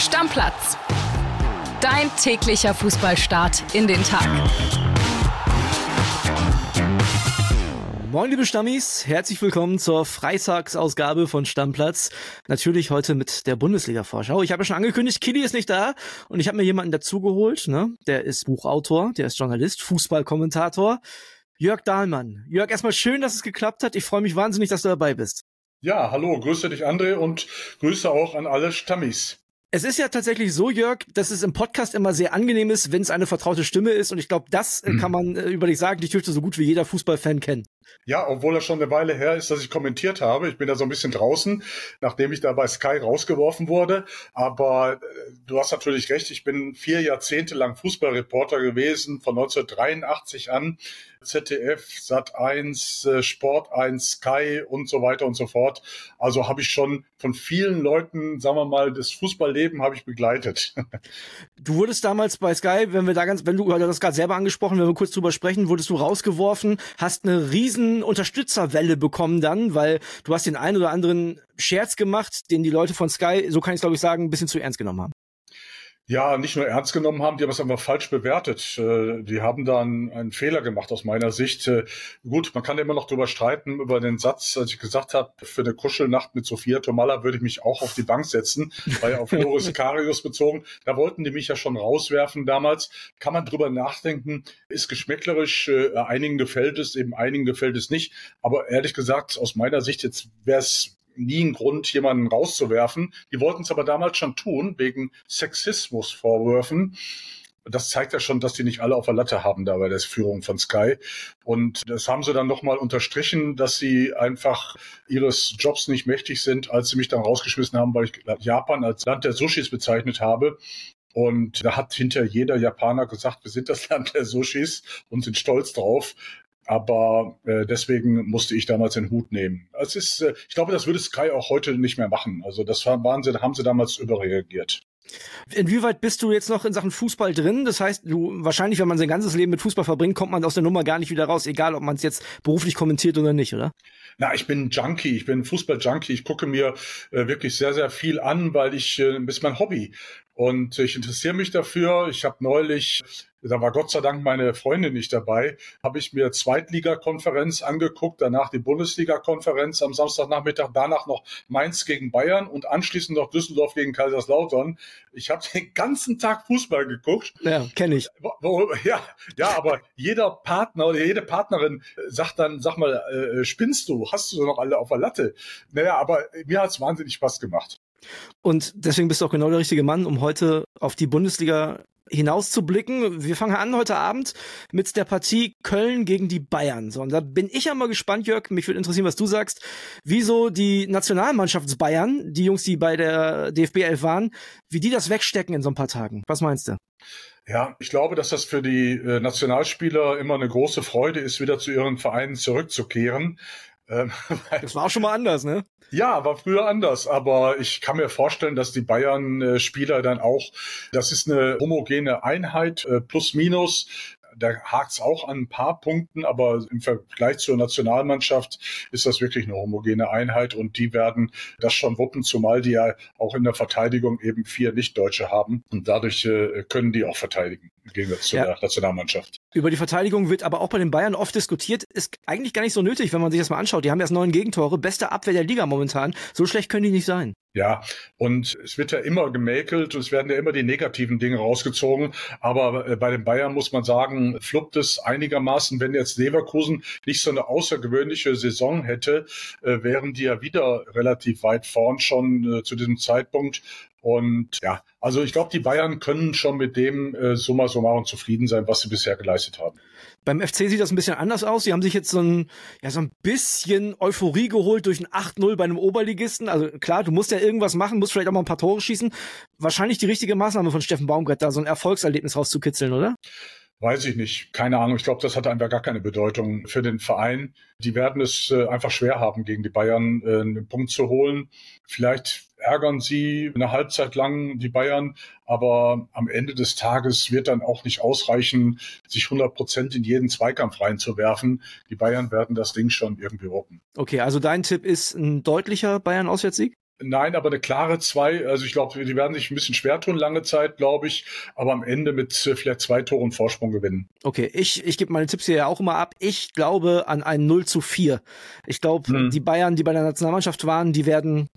Stammplatz. Dein täglicher Fußballstart in den Tag. Moin liebe Stammis, herzlich willkommen zur Freitagsausgabe von Stammplatz. Natürlich heute mit der Bundesliga-Vorschau. Ich habe ja schon angekündigt, Kili ist nicht da und ich habe mir jemanden dazugeholt. Ne? Der ist Buchautor, der ist Journalist, Fußballkommentator. Jörg Dahlmann. Jörg, erstmal schön, dass es geklappt hat. Ich freue mich wahnsinnig, dass du dabei bist. Ja, hallo, grüße dich André und Grüße auch an alle Stammis. Es ist ja tatsächlich so, Jörg, dass es im Podcast immer sehr angenehm ist, wenn es eine vertraute Stimme ist. Und ich glaube, das kann man über dich sagen. Dich dürfte so gut wie jeder Fußballfan kennen. Ja, obwohl das schon eine Weile her ist, dass ich kommentiert habe. Ich bin da so ein bisschen draußen, nachdem ich da bei Sky rausgeworfen wurde. Aber du hast natürlich recht, ich bin 4 Jahrzehnte lang Fußballreporter gewesen, von 1983 an. ZDF, Sat1, Sport 1, Sky und so weiter und so fort. Also habe ich schon von vielen Leuten, sagen wir mal, das Fußballleben habe ich begleitet. Du wurdest damals bei Sky, wenn wir kurz drüber sprechen, wurdest du rausgeworfen, hast eine riesen Unterstützerwelle bekommen dann, weil du hast den einen oder anderen Scherz gemacht, den die Leute von Sky, so kann ich es glaube ich sagen, ein bisschen zu ernst genommen haben. Ja, nicht nur ernst genommen haben, die haben es einfach falsch bewertet. Die haben da einen Fehler gemacht aus meiner Sicht. Gut, man kann immer noch drüber streiten über den Satz, als ich gesagt habe, für eine Kuschelnacht mit Sophia Thomalla würde ich mich auch auf die Bank setzen, weil auf Loris Karius bezogen, da wollten die mich ja schon rauswerfen damals. Kann man drüber nachdenken, ist geschmäcklerisch, einigen gefällt es, eben einigen gefällt es nicht. Aber ehrlich gesagt, aus meiner Sicht, jetzt wäre es nie einen Grund, jemanden rauszuwerfen. Die wollten es aber damals schon tun, wegen Sexismusvorwürfen. Das zeigt ja schon, dass die nicht alle auf der Latte haben da bei der Führung von Sky. Und das haben sie dann nochmal unterstrichen, dass sie einfach ihres Jobs nicht mächtig sind, als sie mich dann rausgeschmissen haben, weil ich Japan als Land der Sushis bezeichnet habe. Und da hat hinter jeder Japaner gesagt, wir sind das Land der Sushis und sind stolz drauf. Aber deswegen musste ich damals den Hut nehmen. Es ist, ich glaube, das würde Sky auch heute nicht mehr machen. Also das haben sie damals überreagiert. Inwieweit bist du jetzt noch in Sachen Fußball drin? Das heißt, wahrscheinlich, wenn man sein ganzes Leben mit Fußball verbringt, kommt man aus der Nummer gar nicht wieder raus, egal ob man es jetzt beruflich kommentiert oder nicht, oder? Na, ich bin Junkie, ich bin Fußball-Junkie. Ich gucke mir wirklich sehr, sehr viel an, weil das ist mein Hobby. Und ich interessiere mich dafür. Ich habe neulich, da war Gott sei Dank meine Freundin nicht dabei, habe ich mir Zweitliga-Konferenz angeguckt, danach die Bundesliga-Konferenz am Samstagnachmittag, danach noch Mainz gegen Bayern und anschließend noch Düsseldorf gegen Kaiserslautern. Ich habe den ganzen Tag Fußball geguckt. Ja, kenne ich. Ja, aber jeder Partner oder jede Partnerin sagt dann, sag mal, spinnst du? Hast du so noch alle auf der Latte? Naja, aber mir hat es wahnsinnig Spaß gemacht. Und deswegen bist du auch genau der richtige Mann, um heute auf die Bundesliga hinauszublicken. Wir fangen an heute Abend mit der Partie Köln gegen die Bayern. So, und da bin ich ja mal gespannt, Jörg, mich würde interessieren, was du sagst, wieso die Nationalmannschafts-Bayern, die Jungs, die bei der DFB 11 waren, wie die das wegstecken in so ein paar Tagen. Was meinst du? Ja, ich glaube, dass das für die Nationalspieler immer eine große Freude ist, wieder zu ihren Vereinen zurückzukehren. Das war auch schon mal anders, ne? Ja, war früher anders, aber ich kann mir vorstellen, dass die Bayern-Spieler dann auch, das ist eine homogene Einheit, plus minus, da hakt's auch an ein paar Punkten, aber im Vergleich zur Nationalmannschaft ist das wirklich eine homogene Einheit und die werden das schon wuppen, zumal die ja auch in der Verteidigung eben 4 Nicht-Deutsche haben und dadurch können die auch verteidigen im Gegensatz zu der Nationalmannschaft. Über die Verteidigung wird aber auch bei den Bayern oft diskutiert. Ist eigentlich gar nicht so nötig, wenn man sich das mal anschaut. Die haben erst 9 Gegentore, beste Abwehr der Liga momentan. So schlecht können die nicht sein. Ja, und es wird ja immer gemäkelt und es werden ja immer die negativen Dinge rausgezogen. Aber bei den Bayern muss man sagen, fluppt es einigermaßen. Wenn jetzt Leverkusen nicht so eine außergewöhnliche Saison hätte, wären die ja wieder relativ weit vorn schon zu diesem Zeitpunkt. Und ja, also ich glaube, die Bayern können schon mit dem summa summarum zufrieden sein, was sie bisher geleistet haben. Beim FC sieht das ein bisschen anders aus. Sie haben sich jetzt so ein bisschen Euphorie geholt durch ein 8-0 bei einem Oberligisten. Also klar, du musst ja irgendwas machen, musst vielleicht auch mal ein paar Tore schießen. Wahrscheinlich die richtige Maßnahme von Steffen Baumgart, da so ein Erfolgserlebnis rauszukitzeln, oder? Weiß ich nicht. Keine Ahnung. Ich glaube, das hat einfach gar keine Bedeutung für den Verein. Die werden es einfach schwer haben, gegen die Bayern einen Punkt zu holen. Vielleicht ärgern sie eine Halbzeit lang die Bayern, aber am Ende des Tages wird dann auch nicht ausreichen, sich 100% in jeden Zweikampf reinzuwerfen. Die Bayern werden das Ding schon irgendwie wuppen. Okay, also dein Tipp ist ein deutlicher Bayern-Auswärtssieg? Nein, aber eine klare 2. Also ich glaube, die werden sich ein bisschen schwer tun, lange Zeit, glaube ich. Aber am Ende mit vielleicht 2 Toren Vorsprung gewinnen. Okay, ich gebe meine Tipps hier ja auch immer ab. Ich glaube an ein 0-4. Ich glaube, die Bayern, die bei der Nationalmannschaft waren, die werden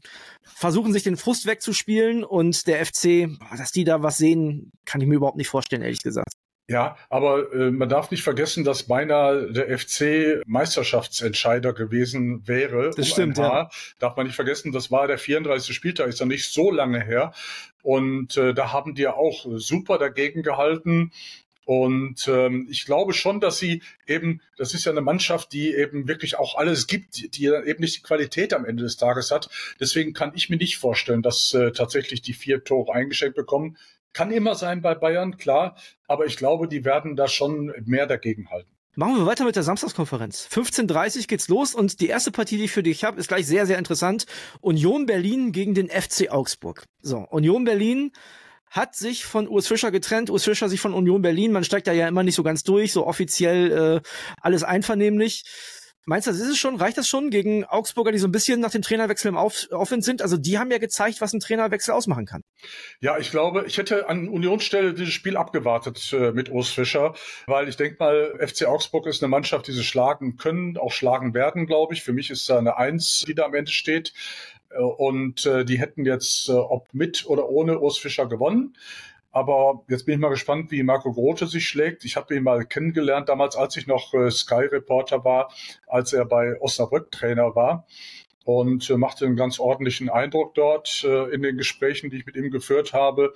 versuchen, sich den Frust wegzuspielen. Und der FC, dass die da was sehen, kann ich mir überhaupt nicht vorstellen, ehrlich gesagt. Ja, aber man darf nicht vergessen, dass beinahe der FC Meisterschaftsentscheider gewesen wäre. Das stimmt, ja. Darf man nicht vergessen, das war der 34. Spieltag, ist ja nicht so lange her. Und da haben die ja auch super dagegen gehalten. Und ich glaube schon, dass sie eben, das ist ja eine Mannschaft, die eben wirklich auch alles gibt, die eben nicht die Qualität am Ende des Tages hat. Deswegen kann ich mir nicht vorstellen, dass tatsächlich die 4 Tore eingeschenkt bekommen. Kann immer sein bei Bayern, klar. Aber ich glaube, die werden da schon mehr dagegen halten. Machen wir weiter mit der Samstagskonferenz. 15:30 geht's los und die erste Partie, die ich für dich habe, ist gleich sehr, sehr interessant. Union Berlin gegen den FC Augsburg. So, Union Berlin hat sich von Urs Fischer getrennt, Urs Fischer sich von Union Berlin. Man steigt da ja immer nicht so ganz durch, so offiziell alles einvernehmlich. Meinst du, das ist es schon? Reicht das schon gegen Augsburger, die so ein bisschen nach dem Trainerwechsel im Aufwind sind? Also die haben ja gezeigt, was ein Trainerwechsel ausmachen kann. Ja, ich glaube, ich hätte an Unionsstelle dieses Spiel abgewartet mit Urs Fischer, weil ich denke mal, FC Augsburg ist eine Mannschaft, die sie schlagen können, auch schlagen werden, glaube ich. Für mich ist da eine 1, die da am Ende steht. Und die hätten jetzt, ob mit oder ohne Urs Fischer, gewonnen. Aber jetzt bin ich mal gespannt, wie Marco Grote sich schlägt. Ich habe ihn mal kennengelernt damals, als ich noch Sky-Reporter war, als er bei Osnabrück Trainer war, und machte einen ganz ordentlichen Eindruck dort in den Gesprächen, die ich mit ihm geführt habe.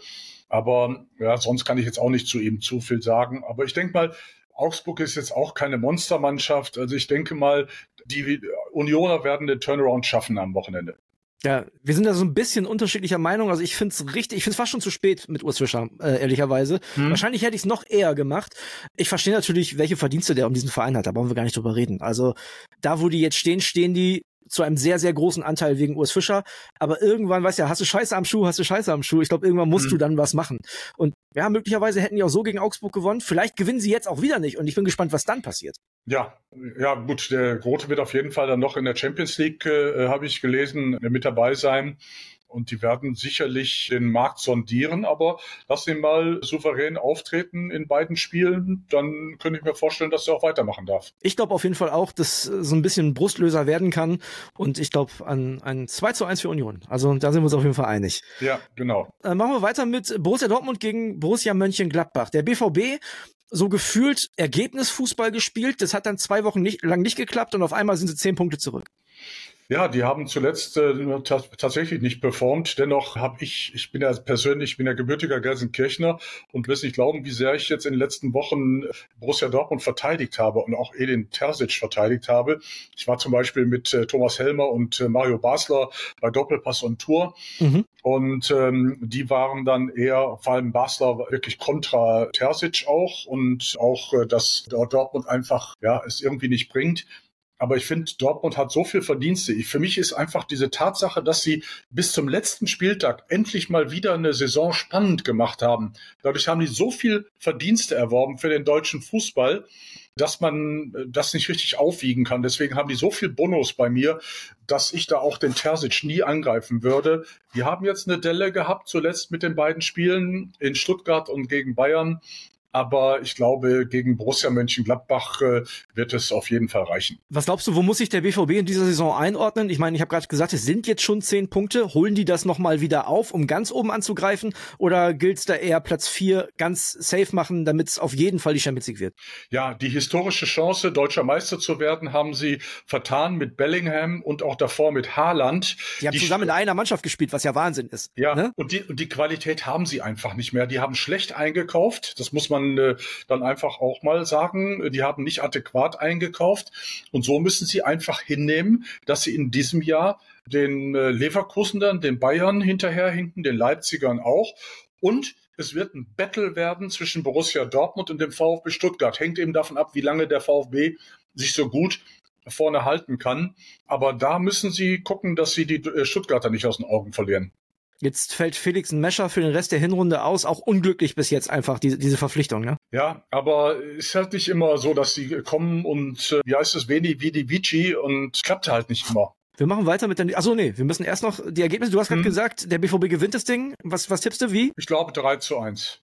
Aber ja, sonst kann ich jetzt auch nicht zu ihm zu viel sagen. Aber ich denke mal, Augsburg ist jetzt auch keine Monstermannschaft. Also ich denke mal, die Unioner werden den Turnaround schaffen am Wochenende. Ja, wir sind da so ein bisschen unterschiedlicher Meinung. Also ich find's fast schon zu spät mit Urs Fischer, ehrlicherweise. Wahrscheinlich hätte ich es noch eher gemacht. Ich verstehe natürlich, welche Verdienste der um diesen Verein hat. Da brauchen wir gar nicht drüber reden. Also da, wo die jetzt stehen, stehen die zu einem sehr, sehr großen Anteil wegen Urs Fischer. Aber irgendwann, weißt ja, hast du Scheiße am Schuh. Ich glaube, irgendwann musst du dann was machen. Und ja, möglicherweise hätten die auch so gegen Augsburg gewonnen. Vielleicht gewinnen sie jetzt auch wieder nicht. Und ich bin gespannt, was dann passiert. Ja, gut, der Grote wird auf jeden Fall dann noch in der Champions League, habe ich gelesen, mit dabei sein. Und die werden sicherlich den Markt sondieren, aber lass ihn mal souverän auftreten in beiden Spielen, dann könnte ich mir vorstellen, dass er auch weitermachen darf. Ich glaube auf jeden Fall auch, dass so ein bisschen Brustlöser werden kann, und ich glaube an ein 2-1 für Union. Also da sind wir uns auf jeden Fall einig. Ja, genau. Machen wir weiter mit Borussia Dortmund gegen Borussia Mönchengladbach. Der BVB so gefühlt Ergebnisfußball gespielt, das hat dann 2 Wochen lang nicht geklappt und auf einmal sind sie 10 Punkte zurück. Ja, die haben zuletzt tatsächlich nicht performt. Dennoch bin ja gebürtiger Gelsenkirchner und will nicht glauben, wie sehr ich jetzt in den letzten Wochen Borussia Dortmund verteidigt habe und auch Edin Terzic verteidigt habe. Ich war zum Beispiel mit Thomas Helmer und Mario Basler bei Doppelpass on Tour. Und die waren dann eher, vor allem Basler, wirklich kontra Terzic auch, und auch, dass Dortmund einfach es irgendwie nicht bringt. Aber ich finde, Dortmund hat so viel Verdienste. Für mich ist einfach diese Tatsache, dass sie bis zum letzten Spieltag endlich mal wieder eine Saison spannend gemacht haben. Dadurch haben die so viel Verdienste erworben für den deutschen Fußball, dass man das nicht richtig aufwiegen kann. Deswegen haben die so viel Bonus bei mir, dass ich da auch den Terzic nie angreifen würde. Die haben jetzt eine Delle gehabt, zuletzt mit den beiden Spielen in Stuttgart und gegen Bayern. Aber ich glaube, gegen Borussia Mönchengladbach wird es auf jeden Fall reichen. Was glaubst du, wo muss sich der BVB in dieser Saison einordnen? Ich meine, ich habe gerade gesagt, es sind jetzt schon 10 Punkte. Holen die das nochmal wieder auf, um ganz oben anzugreifen? Oder gilt es da eher Platz 4 ganz safe machen, damit es auf jeden Fall die Champions League wird? Ja, die historische Chance, deutscher Meister zu werden, haben sie vertan mit Bellingham und auch davor mit Haaland. Die haben zusammen in einer Mannschaft gespielt, was ja Wahnsinn ist. Ja, ne? Und die Qualität haben sie einfach nicht mehr. Die haben schlecht eingekauft, das muss man dann einfach auch mal sagen, die haben nicht adäquat eingekauft, und so müssen sie einfach hinnehmen, dass sie in diesem Jahr den Leverkusenern, den Bayern hinterherhinken, den Leipzigern auch, und es wird ein Battle werden zwischen Borussia Dortmund und dem VfB Stuttgart. Hängt eben davon ab, wie lange der VfB sich so gut vorne halten kann, aber da müssen sie gucken, dass sie die Stuttgarter nicht aus den Augen verlieren. Jetzt fällt Felix Mäscher für den Rest der Hinrunde aus. Auch unglücklich bis jetzt einfach diese Verpflichtung, ne? Ja, aber ist halt nicht immer so, dass sie kommen und wie heißt es, Veni Vidi Vici, und klappt halt nicht immer. Wir machen weiter mit der... Achso, nee, wir müssen erst noch die Ergebnisse... Du hast gerade gesagt, der BVB gewinnt das Ding. Was tippst du, wie? Ich glaube 3-1.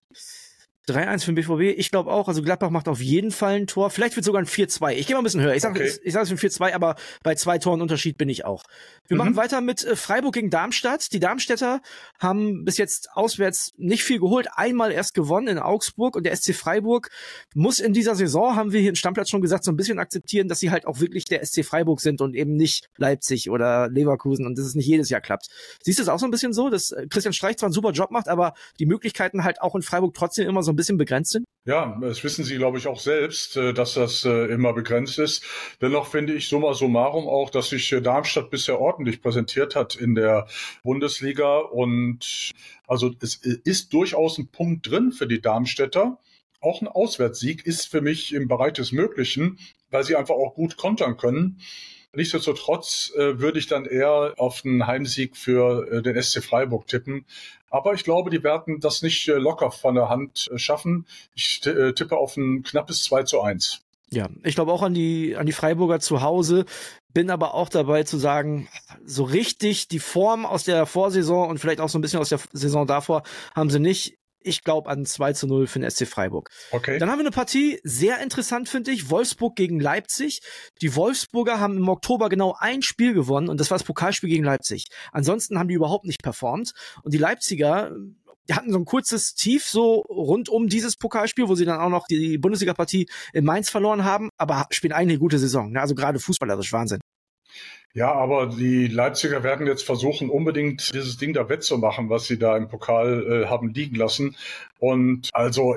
3-1 für den BVB. Ich glaube auch. Also Gladbach macht auf jeden Fall ein Tor. Vielleicht wird sogar ein 4-2. Ich gehe mal ein bisschen höher. Ich sage es für ein 4-2, aber bei 2 Toren Unterschied bin ich auch. Wir machen weiter mit Freiburg gegen Darmstadt. Die Darmstädter haben bis jetzt auswärts nicht viel geholt. Einmal erst gewonnen in Augsburg. Und der SC Freiburg muss in dieser Saison, haben wir hier im Stammplatz schon gesagt, so ein bisschen akzeptieren, dass sie halt auch wirklich der SC Freiburg sind und eben nicht Leipzig oder Leverkusen und dass es nicht jedes Jahr klappt. Siehst du es auch so ein bisschen so, dass Christian Streich zwar einen super Job macht, aber die Möglichkeiten halt auch in Freiburg trotzdem immer so ein bisschen begrenzt sind? Ja, das wissen Sie, glaube ich, auch selbst, dass das immer begrenzt ist. Dennoch finde ich summa summarum auch, dass sich Darmstadt bisher ordentlich präsentiert hat in der Bundesliga. Und also es ist durchaus ein Punkt drin für die Darmstädter. Auch ein Auswärtssieg ist für mich im Bereich des Möglichen, weil sie einfach auch gut kontern können. Nichtsdestotrotz würde ich dann eher auf einen Heimsieg für den SC Freiburg tippen. Aber ich glaube, die werden das nicht locker von der Hand schaffen. Ich tippe auf ein knappes 2-1. Ja, ich glaube auch an die Freiburger zu Hause, bin aber auch dabei zu sagen, so richtig die Form aus der Vorsaison und vielleicht auch so ein bisschen aus der Saison davor haben sie nicht. Ich glaube an 2-0 für den SC Freiburg. Okay. Dann haben wir eine Partie, sehr interessant finde ich, Wolfsburg gegen Leipzig. Die Wolfsburger haben im Oktober genau ein Spiel gewonnen und das war das Pokalspiel gegen Leipzig. Ansonsten haben die überhaupt nicht performt und die Leipziger... Die hatten so ein kurzes Tief so rund um dieses Pokalspiel, wo sie dann auch noch die Bundesliga-Partie in Mainz verloren haben, aber spielen eigentlich eine gute Saison. Ne? Also gerade fußballerisch Wahnsinn. Ja, aber die Leipziger werden jetzt versuchen, unbedingt dieses Ding da wettzumachen, was sie da im Pokal haben liegen lassen. Und also,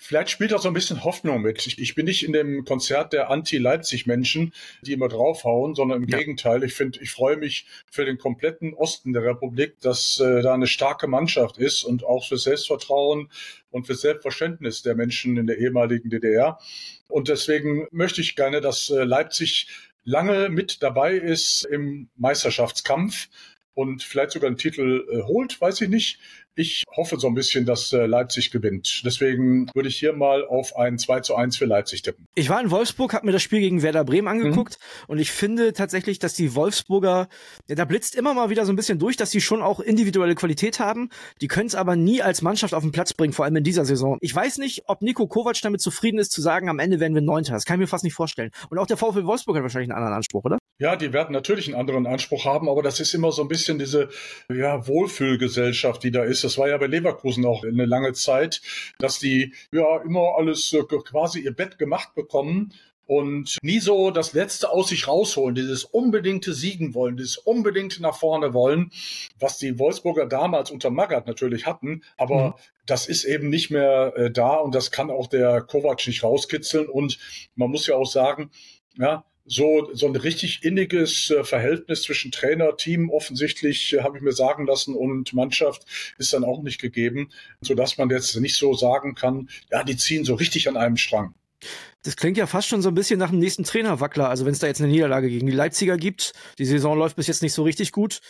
vielleicht spielt da so ein bisschen Hoffnung mit. Ich bin nicht in dem Konzert der Anti-Leipzig-Menschen, die immer draufhauen, sondern im Gegenteil. Ich freue mich für den kompletten Osten der Republik, dass da eine starke Mannschaft ist und auch für Selbstvertrauen und für Selbstverständnis der Menschen in der ehemaligen DDR. Und deswegen möchte ich gerne, dass Leipzig lange mit dabei ist im Meisterschaftskampf und vielleicht sogar einen Titel holt, weiß ich nicht. Ich hoffe so ein bisschen, dass Leipzig gewinnt. Deswegen würde ich hier mal auf ein 2-1 für Leipzig tippen. Ich war in Wolfsburg, habe mir das Spiel gegen Werder Bremen angeguckt und ich finde tatsächlich, dass die Wolfsburger, da blitzt immer mal wieder so ein bisschen durch, dass sie schon auch individuelle Qualität haben. Die können es aber nie als Mannschaft auf den Platz bringen, vor allem in dieser Saison. Ich weiß nicht, ob Nico Kovac damit zufrieden ist, zu sagen, am Ende werden wir Neunter. Das kann ich mir fast nicht vorstellen. Und auch der VfB Wolfsburg hat wahrscheinlich einen anderen Anspruch, oder? Ja, die werden natürlich einen anderen Anspruch haben, aber das ist immer so ein bisschen diese Wohlfühlgesellschaft, die da ist. Das war ja bei Leverkusen auch eine lange Zeit, dass die immer alles quasi ihr Bett gemacht bekommen und nie so das Letzte aus sich rausholen, dieses unbedingte Siegen wollen, dieses unbedingte nach vorne wollen, was die Wolfsburger damals unter Magath natürlich hatten, aber das ist eben nicht mehr da und das kann auch der Kovac nicht rauskitzeln und man muss ja auch sagen, ja, so ein richtig inniges Verhältnis zwischen Trainer, Team offensichtlich, habe ich mir sagen lassen, und Mannschaft ist dann auch nicht gegeben, sodass man jetzt nicht so sagen kann, ja, die ziehen so richtig an einem Strang. Das klingt ja fast schon so ein bisschen nach dem nächsten Trainerwackler. Also wenn es da jetzt eine Niederlage gegen die Leipziger gibt, die Saison läuft bis jetzt nicht so richtig gut.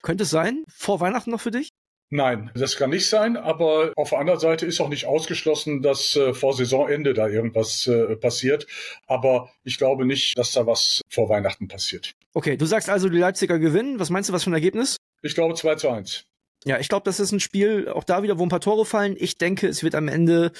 Könnte es sein, vor Weihnachten noch für dich? Nein, das kann nicht sein, aber auf der anderen Seite ist auch nicht ausgeschlossen, dass vor Saisonende da irgendwas passiert. Aber ich glaube nicht, dass da was vor Weihnachten passiert. Okay, du sagst also, die Leipziger gewinnen. Was meinst du, was für ein Ergebnis? Ich glaube 2-1. Ja, ich glaube, das ist ein Spiel, auch da wieder, wo ein paar Tore fallen. Ich denke, es wird am Ende,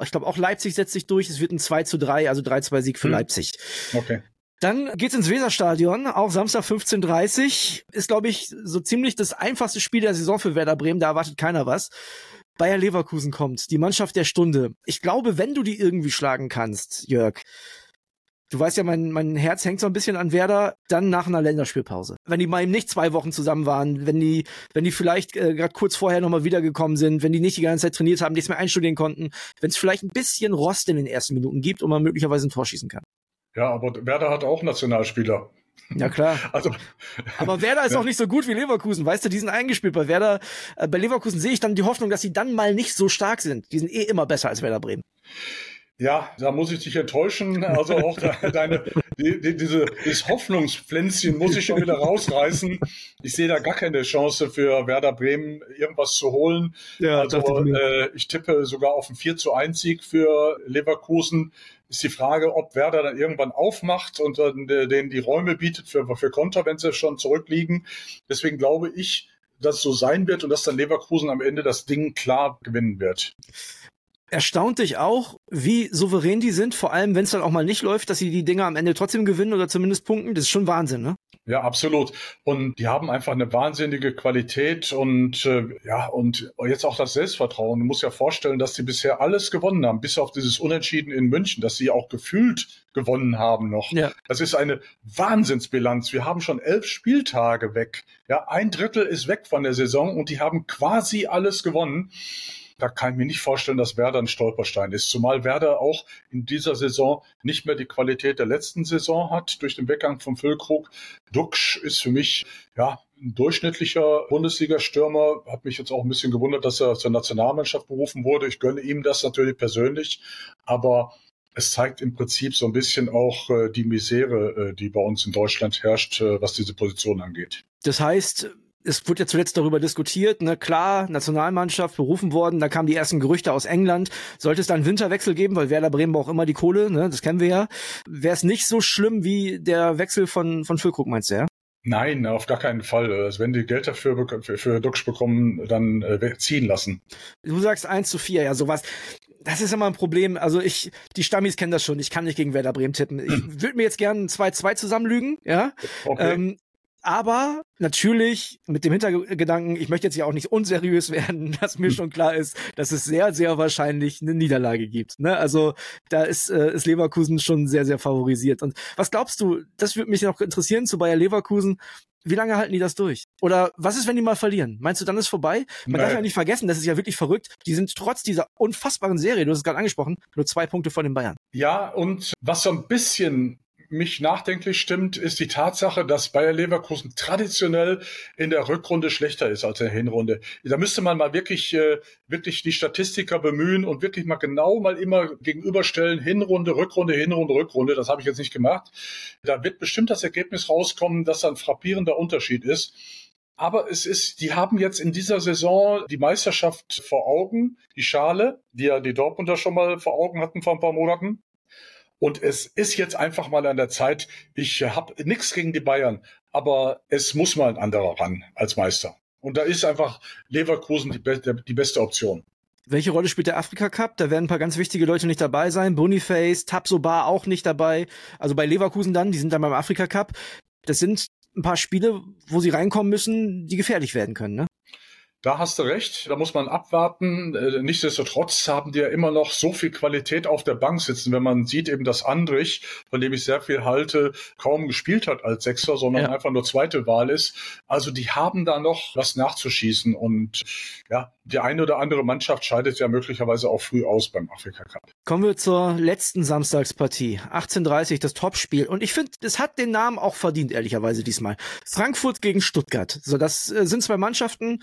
ich glaube auch Leipzig setzt sich durch, es wird ein 2-3, also 3-2-Sieg für Leipzig. Okay. Dann geht's ins Weserstadion, auch Samstag 15:30 Uhr. Ist, glaube ich, so ziemlich das einfachste Spiel der Saison für Werder Bremen. Da erwartet keiner was. Bayer Leverkusen kommt, die Mannschaft der Stunde. Ich glaube, wenn du die irgendwie schlagen kannst, Jörg, du weißt ja, mein Herz hängt so ein bisschen an Werder, dann nach einer Länderspielpause. Wenn die mal eben nicht 2 Wochen zusammen waren, wenn die vielleicht gerade kurz vorher nochmal wiedergekommen sind, wenn die nicht die ganze Zeit trainiert haben, nichts mehr einstudieren konnten, wenn es vielleicht ein bisschen Rost in den ersten Minuten gibt und man möglicherweise ein Tor schießen kann. Ja, aber Werder hat auch Nationalspieler. Ja, klar. Also, aber Werder ist auch nicht so gut wie Leverkusen, weißt du, die sind eingespielt. Bei Werder, bei Leverkusen sehe ich dann die Hoffnung, dass sie dann mal nicht so stark sind. Die sind eh immer besser als Werder Bremen. Ja, da muss ich dich enttäuschen. Also auch dieses Hoffnungspflänzchen muss ich schon wieder rausreißen. Ich sehe da gar keine Chance für Werder Bremen, irgendwas zu holen. Ja, also ich tippe sogar auf einen 4-1 Sieg für Leverkusen. ist die Frage, ob Werder dann irgendwann aufmacht und dann denen die Räume bietet für Konter, wenn sie schon zurückliegen. Deswegen glaube ich, dass es so sein wird und dass dann Leverkusen am Ende das Ding klar gewinnen wird. Erstaunt dich auch, wie souverän die sind, vor allem wenn es dann auch mal nicht läuft, dass sie die Dinger am Ende trotzdem gewinnen oder zumindest punkten. Das ist schon Wahnsinn, ne? Ja, absolut. Und die haben einfach eine wahnsinnige Qualität und und jetzt auch das Selbstvertrauen. Du musst ja vorstellen, dass sie bisher alles gewonnen haben, bis auf dieses Unentschieden in München, dass sie auch gefühlt gewonnen haben noch. Ja. Das ist eine Wahnsinnsbilanz. Wir haben schon 11 Spieltage weg. Ja, ein Drittel ist weg von der Saison und die haben quasi alles gewonnen. Da kann ich mir nicht vorstellen, dass Werder ein Stolperstein ist. Zumal Werder auch in dieser Saison nicht mehr die Qualität der letzten Saison hat durch den Weggang von Füllkrug. Ducksch ist für mich ein durchschnittlicher Bundesliga-Stürmer. Hat mich jetzt auch ein bisschen gewundert, dass er zur Nationalmannschaft berufen wurde. Ich gönne ihm das natürlich persönlich. Aber es zeigt im Prinzip so ein bisschen auch die Misere, die bei uns in Deutschland herrscht, was diese Position angeht. Das heißt, es wurde ja zuletzt darüber diskutiert, ne, klar, Nationalmannschaft berufen worden, da kamen die ersten Gerüchte aus England. Sollte es da einen Winterwechsel geben, weil Werder Bremen braucht immer die Kohle, ne, das kennen wir ja, wäre es nicht so schlimm wie der Wechsel von Füllkrug, meinst du, ja? Nein, auf gar keinen Fall. Also wenn die Geld dafür für Ducksch bekommen, dann ziehen lassen. Du sagst 1-4, ja, sowas. Das ist immer ein Problem. Also die Stammis kennen das schon, ich kann nicht gegen Werder Bremen tippen. Ich würde mir jetzt gerne ein 2-2 zusammenlügen, ja. Okay. Aber natürlich mit dem Hintergedanken, ich möchte jetzt ja auch nicht unseriös werden, dass mir schon klar ist, dass es sehr, sehr wahrscheinlich eine Niederlage gibt. Ne? Also da ist Leverkusen schon sehr, sehr favorisiert. Und was glaubst du, das würde mich noch interessieren zu Bayer Leverkusen, wie lange halten die das durch? Oder was ist, wenn die mal verlieren? Meinst du, dann ist vorbei? Man darf ja nicht vergessen, das ist ja wirklich verrückt. Die sind trotz dieser unfassbaren Serie, du hast es gerade angesprochen, nur 2 Punkte vor den Bayern. Ja, und was so ein bisschen mich nachdenklich stimmt, ist die Tatsache, dass Bayer Leverkusen traditionell in der Rückrunde schlechter ist als in der Hinrunde. Da müsste man mal wirklich die Statistiker bemühen und wirklich mal immer gegenüberstellen, Hinrunde, Rückrunde, Hinrunde, Rückrunde. Das habe ich jetzt nicht gemacht. Da wird bestimmt das Ergebnis rauskommen, dass da ein frappierender Unterschied ist. Aber die haben jetzt in dieser Saison die Meisterschaft vor Augen, die Schale, die ja die Dortmunder schon mal vor Augen hatten vor ein paar Monaten. Und es ist jetzt einfach mal an der Zeit, ich habe nichts gegen die Bayern, aber es muss mal ein anderer ran als Meister. Und da ist einfach Leverkusen die beste Option. Welche Rolle spielt der Afrika-Cup? Da werden ein paar ganz wichtige Leute nicht dabei sein. Boniface, Tabsoba auch nicht dabei. Also bei Leverkusen die sind dann beim Afrika-Cup. Das sind ein paar Spiele, wo sie reinkommen müssen, die gefährlich werden können, ne? Da hast du recht, da muss man abwarten. Nichtsdestotrotz haben die ja immer noch so viel Qualität auf der Bank sitzen, wenn man sieht eben, dass Andrich, von dem ich sehr viel halte, kaum gespielt hat als Sechser, sondern einfach nur zweite Wahl ist. Also die haben da noch was nachzuschießen und die eine oder andere Mannschaft scheidet ja möglicherweise auch früh aus beim Afrika Cup. Kommen wir zur letzten Samstagspartie, 18:30, das Topspiel. Und ich finde, es hat den Namen auch verdient, ehrlicherweise diesmal. Frankfurt gegen Stuttgart. So, das sind zwei Mannschaften,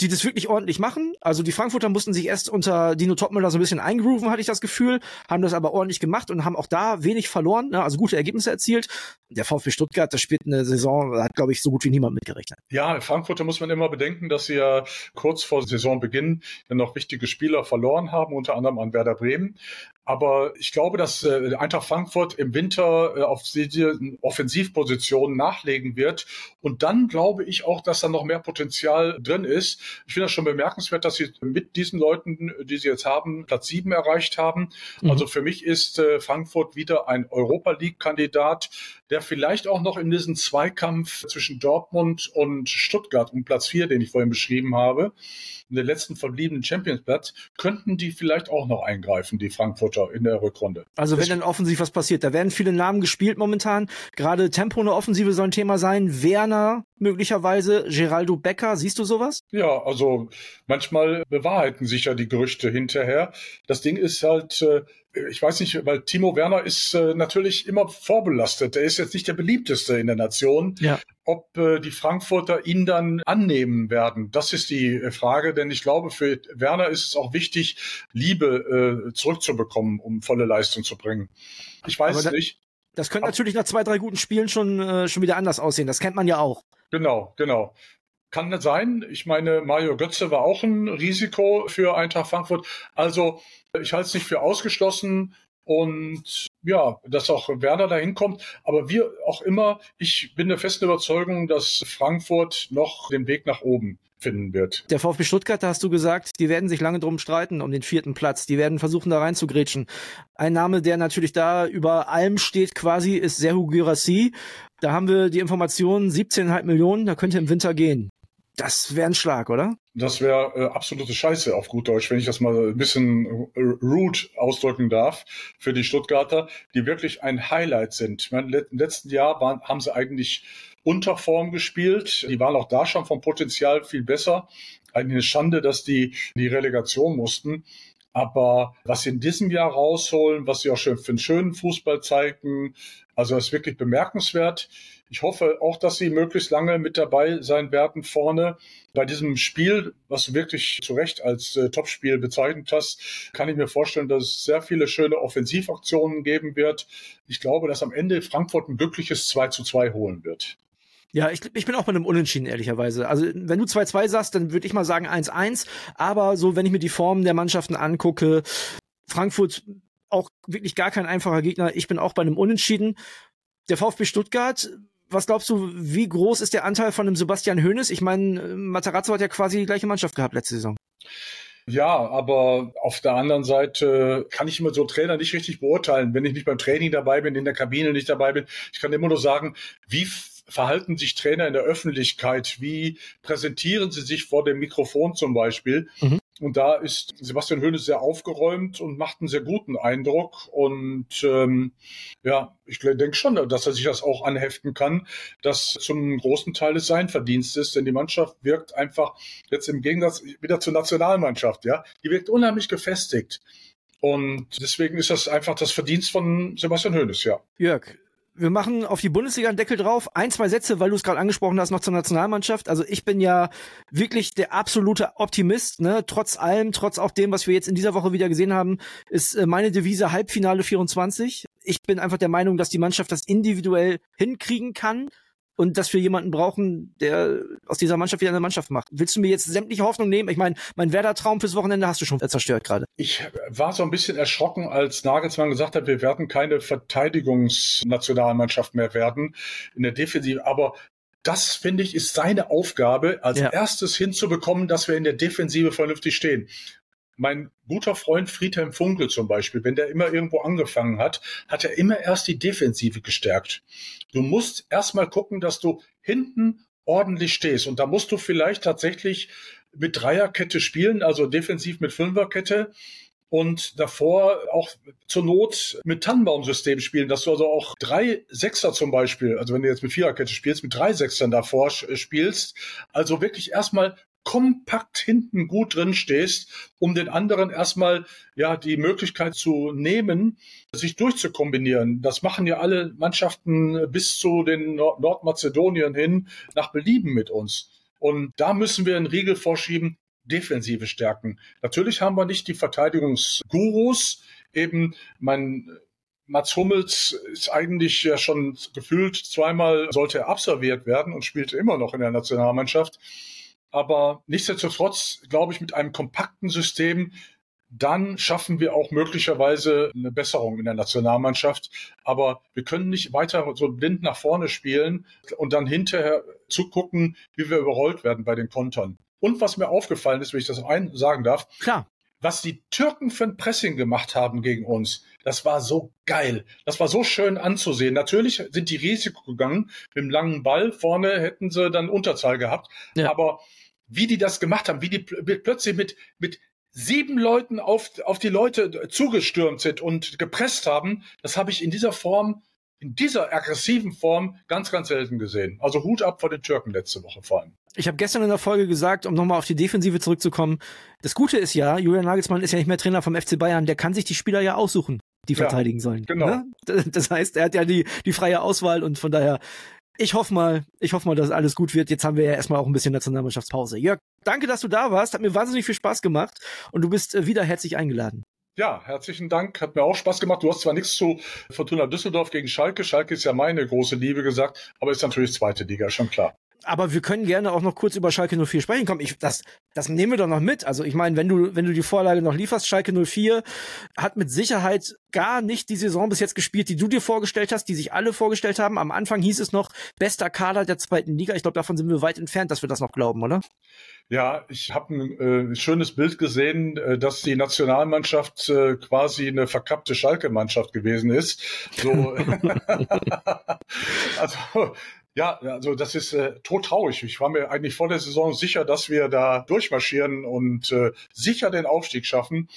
die das wirklich ordentlich machen. Also die Frankfurter mussten sich erst unter Dino Topmüller so ein bisschen eingrooven, hatte ich das Gefühl, haben das aber ordentlich gemacht und haben auch da wenig verloren, ne? Also gute Ergebnisse erzielt. Der VfB Stuttgart, das spielt eine Saison, da hat, glaube ich, so gut wie niemand mitgerechnet. Ja, Frankfurter muss man immer bedenken, dass sie ja kurz vor Saisonbeginn dann noch wichtige Spieler verloren haben, unter anderem an Werder Bremen. Aber ich glaube, dass Eintracht Frankfurt im Winter auf diese Offensivposition nachlegen wird. Und dann glaube ich auch, dass da noch mehr Potenzial drin ist. Ich finde das schon bemerkenswert, dass sie mit diesen Leuten, die sie jetzt haben, Platz 7 erreicht haben. Mhm. Also für mich ist Frankfurt wieder ein Europa-League-Kandidat, der vielleicht auch noch in diesen Zweikampf zwischen Dortmund und Stuttgart um Platz 4, den ich vorhin beschrieben habe, in den letzten verbliebenen Champions-Platz, könnten die vielleicht auch noch eingreifen, die Frankfurter in der Rückrunde. Also wenn dann offensiv was passiert, da werden viele Namen gespielt momentan. Gerade Tempo in der Offensive soll ein Thema sein. Werner möglicherweise, Geraldo Becker, siehst du sowas? Ja, also manchmal bewahrheiten sich ja die Gerüchte hinterher. Das Ding ist halt, ich weiß nicht, weil Timo Werner ist natürlich immer vorbelastet. Der ist jetzt nicht der beliebteste in der Nation. Ja. Ob die Frankfurter ihn dann annehmen werden, das ist die Frage. Denn ich glaube, für Werner ist es auch wichtig, Liebe zurückzubekommen, um volle Leistung zu bringen. Ich weiß nicht. Das könnte natürlich nach 2, 3 guten Spielen schon wieder anders aussehen. Das kennt man ja auch. Genau. Kann das sein? Ich meine, Mario Götze war auch ein Risiko für Eintracht Frankfurt. Also ich halte es nicht für ausgeschlossen. und ja, dass auch Werder dahin kommt. Aber wie auch immer, ich bin der festen Überzeugung, dass Frankfurt noch den Weg nach oben finden wird. Der VfB Stuttgart, da hast du gesagt, die werden sich lange drum streiten, um den 4. Platz. Die werden versuchen, da rein zu grätschen. Ein Name, der natürlich da über allem steht quasi, ist Serhou Guirassy. Da haben wir die Informationen, 17,5 Millionen, da könnte im Winter gehen. Das wäre ein Schlag, oder? Das wäre absolute Scheiße auf gut Deutsch, wenn ich das mal ein bisschen rude ausdrücken darf für die Stuttgarter, die wirklich ein Highlight sind. Ich meine, im letzten Jahr haben sie eigentlich Unterform gespielt. Die waren auch da schon vom Potenzial viel besser. Eigentlich eine Schande, dass die in die Relegation mussten. Aber was sie in diesem Jahr rausholen, was sie auch schön für einen schönen Fußball zeigen, also das ist wirklich bemerkenswert. Ich hoffe auch, dass sie möglichst lange mit dabei sein werden vorne. Bei diesem Spiel, was du wirklich zu Recht als Topspiel bezeichnet hast, kann ich mir vorstellen, dass es sehr viele schöne Offensivaktionen geben wird. Ich glaube, dass am Ende Frankfurt ein glückliches 2:2 holen wird. Ja, ich bin auch bei einem Unentschieden, ehrlicherweise. Also wenn du 2:2 sagst, dann würde ich mal sagen 1:1. Aber so, wenn ich mir die Formen der Mannschaften angucke, Frankfurt auch wirklich gar kein einfacher Gegner. Ich bin auch bei einem Unentschieden. Der VfB Stuttgart, was glaubst du, wie groß ist der Anteil von dem Sebastian Hoeneß? Ich meine, Matarazzo hat ja quasi die gleiche Mannschaft gehabt letzte Saison. Ja, aber auf der anderen Seite kann ich immer so einen Trainer nicht richtig beurteilen, wenn ich nicht beim Training dabei bin, in der Kabine nicht dabei bin. Ich kann immer nur sagen, wie verhalten sich Trainer in der Öffentlichkeit? Wie präsentieren sie sich vor dem Mikrofon zum Beispiel? Mhm. Und da ist Sebastian Hoeneß sehr aufgeräumt und macht einen sehr guten Eindruck. Und ich denke schon, dass er sich das auch anheften kann, dass zum großen Teil es sein Verdienst ist. Denn die Mannschaft wirkt einfach jetzt im Gegensatz wieder zur Nationalmannschaft. Ja, die wirkt unheimlich gefestigt. Und deswegen ist das einfach das Verdienst von Sebastian Hoeneß, ja. Jörg, wir machen auf die Bundesliga einen Deckel drauf. 1, 2 Sätze, weil du es gerade angesprochen hast, noch zur Nationalmannschaft. Also ich bin ja wirklich der absolute Optimist, ne? Trotz allem, trotz auch dem, was wir jetzt in dieser Woche wieder gesehen haben, ist meine Devise Halbfinale 24. Ich bin einfach der Meinung, dass die Mannschaft das individuell hinkriegen kann und dass wir jemanden brauchen, der aus dieser Mannschaft wieder eine Mannschaft macht. Willst du mir jetzt sämtliche Hoffnung nehmen? Ich meine, mein Werder-Traum fürs Wochenende hast du schon zerstört gerade. Ich war so ein bisschen erschrocken, als Nagelsmann gesagt hat, wir werden keine Verteidigungsnationalmannschaft mehr werden in der Defensive. Aber das, finde ich, ist seine Aufgabe, als erstes hinzubekommen, dass wir in der Defensive vernünftig stehen. Mein guter Freund Friedhelm Funkel zum Beispiel, wenn der immer irgendwo angefangen hat, hat er immer erst die Defensive gestärkt. Du musst erstmal gucken, dass du hinten ordentlich stehst. Und da musst du vielleicht tatsächlich mit Dreierkette spielen, also defensiv mit Fünferkette. Und davor auch zur Not mit Tannenbaumsystem spielen, dass du also auch 3 Sechser zum Beispiel, also wenn du jetzt mit Viererkette spielst, mit 3 Sechsern davor spielst. Also wirklich erstmal kompakt hinten gut drin stehst, um den anderen erstmal die Möglichkeit zu nehmen, sich durchzukombinieren. Das machen ja alle Mannschaften bis zu den Nordmazedoniern hin nach Belieben mit uns. Und da müssen wir einen Riegel vorschieben, defensive Stärken. Natürlich haben wir nicht die Verteidigungsgurus. Eben mein Mats Hummels ist eigentlich ja schon gefühlt zweimal sollte er abserviert werden und spielt immer noch in der Nationalmannschaft. Aber nichtsdestotrotz, glaube ich, mit einem kompakten System, dann schaffen wir auch möglicherweise eine Besserung in der Nationalmannschaft. Aber wir können nicht weiter so blind nach vorne spielen und dann hinterher zugucken, wie wir überrollt werden bei den Kontern. Und was mir aufgefallen ist, wenn ich das sagen darf, klar, was die Türken für ein Pressing gemacht haben gegen uns, das war so geil. Das war so schön anzusehen. Natürlich sind die Risiko gegangen. Mit dem langen Ball vorne hätten sie dann Unterzahl gehabt. Ja. Aber wie die das gemacht haben, wie die plötzlich mit 7 Leuten auf die Leute zugestürmt sind und gepresst haben, das habe ich in dieser aggressiven Form ganz, ganz selten gesehen. Also Hut ab vor den Türken letzte Woche vor allem. Ich habe gestern in der Folge gesagt, um nochmal auf die Defensive zurückzukommen, das Gute ist ja, Julian Nagelsmann ist ja nicht mehr Trainer vom FC Bayern, der kann sich die Spieler ja aussuchen, die verteidigen sollen. Genau. Ne? Das heißt, er hat ja die freie Auswahl und von daher, ich hoffe mal, dass alles gut wird. Jetzt haben wir ja erstmal auch ein bisschen Nationalmannschaftspause. Jörg, danke, dass du da warst, hat mir wahnsinnig viel Spaß gemacht und du bist wieder herzlich eingeladen. Ja, herzlichen Dank. Hat mir auch Spaß gemacht. Du hast zwar nichts zu Fortuna Düsseldorf gegen Schalke. Schalke ist ja meine große Liebe gesagt, aber ist natürlich zweite Liga, schon klar. Aber wir können gerne auch noch kurz über Schalke 04 sprechen. Komm, das nehmen wir doch noch mit. Also ich meine, wenn du die Vorlage noch lieferst, Schalke 04 hat mit Sicherheit gar nicht die Saison bis jetzt gespielt, die du dir vorgestellt hast, die sich alle vorgestellt haben. Am Anfang hieß es noch, bester Kader der zweiten Liga. Ich glaube, davon sind wir weit entfernt, dass wir das noch glauben, oder? Ja, ich habe ein schönes Bild gesehen, dass die Nationalmannschaft quasi eine verkappte Schalke-Mannschaft gewesen ist. So. Also das ist todtraurig. Ich war mir eigentlich vor der Saison sicher, dass wir da durchmarschieren und sicher den Aufstieg schaffen.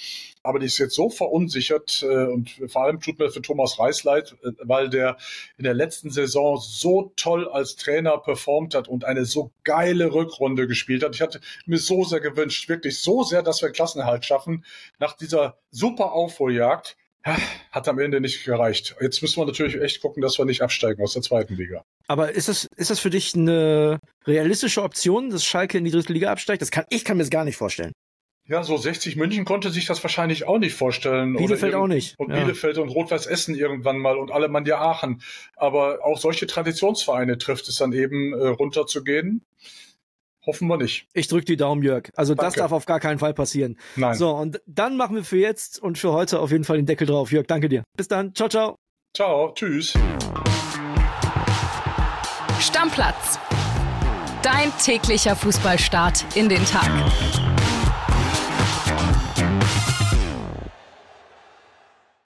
Aber die ist jetzt so verunsichert und vor allem tut mir für Thomas Reis leid, weil der in der letzten Saison so toll als Trainer performt hat und eine so geile Rückrunde gespielt hat. Ich hatte mir so sehr gewünscht, wirklich so sehr, dass wir Klassenerhalt schaffen nach dieser super Aufholjagd. Hat am Ende nicht gereicht. Jetzt müssen wir natürlich echt gucken, dass wir nicht absteigen aus der zweiten Liga. Aber ist das für dich eine realistische Option, dass Schalke in die dritte Liga absteigt? Ich kann mir das gar nicht vorstellen. Ja, so 60 München konnte sich das wahrscheinlich auch nicht vorstellen. Bielefeld oder auch nicht. Und ja. Bielefeld und Rot-Weiß-Essen irgendwann mal und Alemannia Aachen. Aber auch solche Traditionsvereine trifft es dann eben, runterzugehen. Hoffen wir nicht. Ich drücke die Daumen, Jörg. Also Danke. Das darf auf gar keinen Fall passieren. Nein. So, und dann machen wir für jetzt und für heute auf jeden Fall den Deckel drauf. Jörg, danke dir. Bis dann. Ciao, ciao. Ciao, tschüss. Stammplatz. Dein täglicher Fußballstart in den Tag.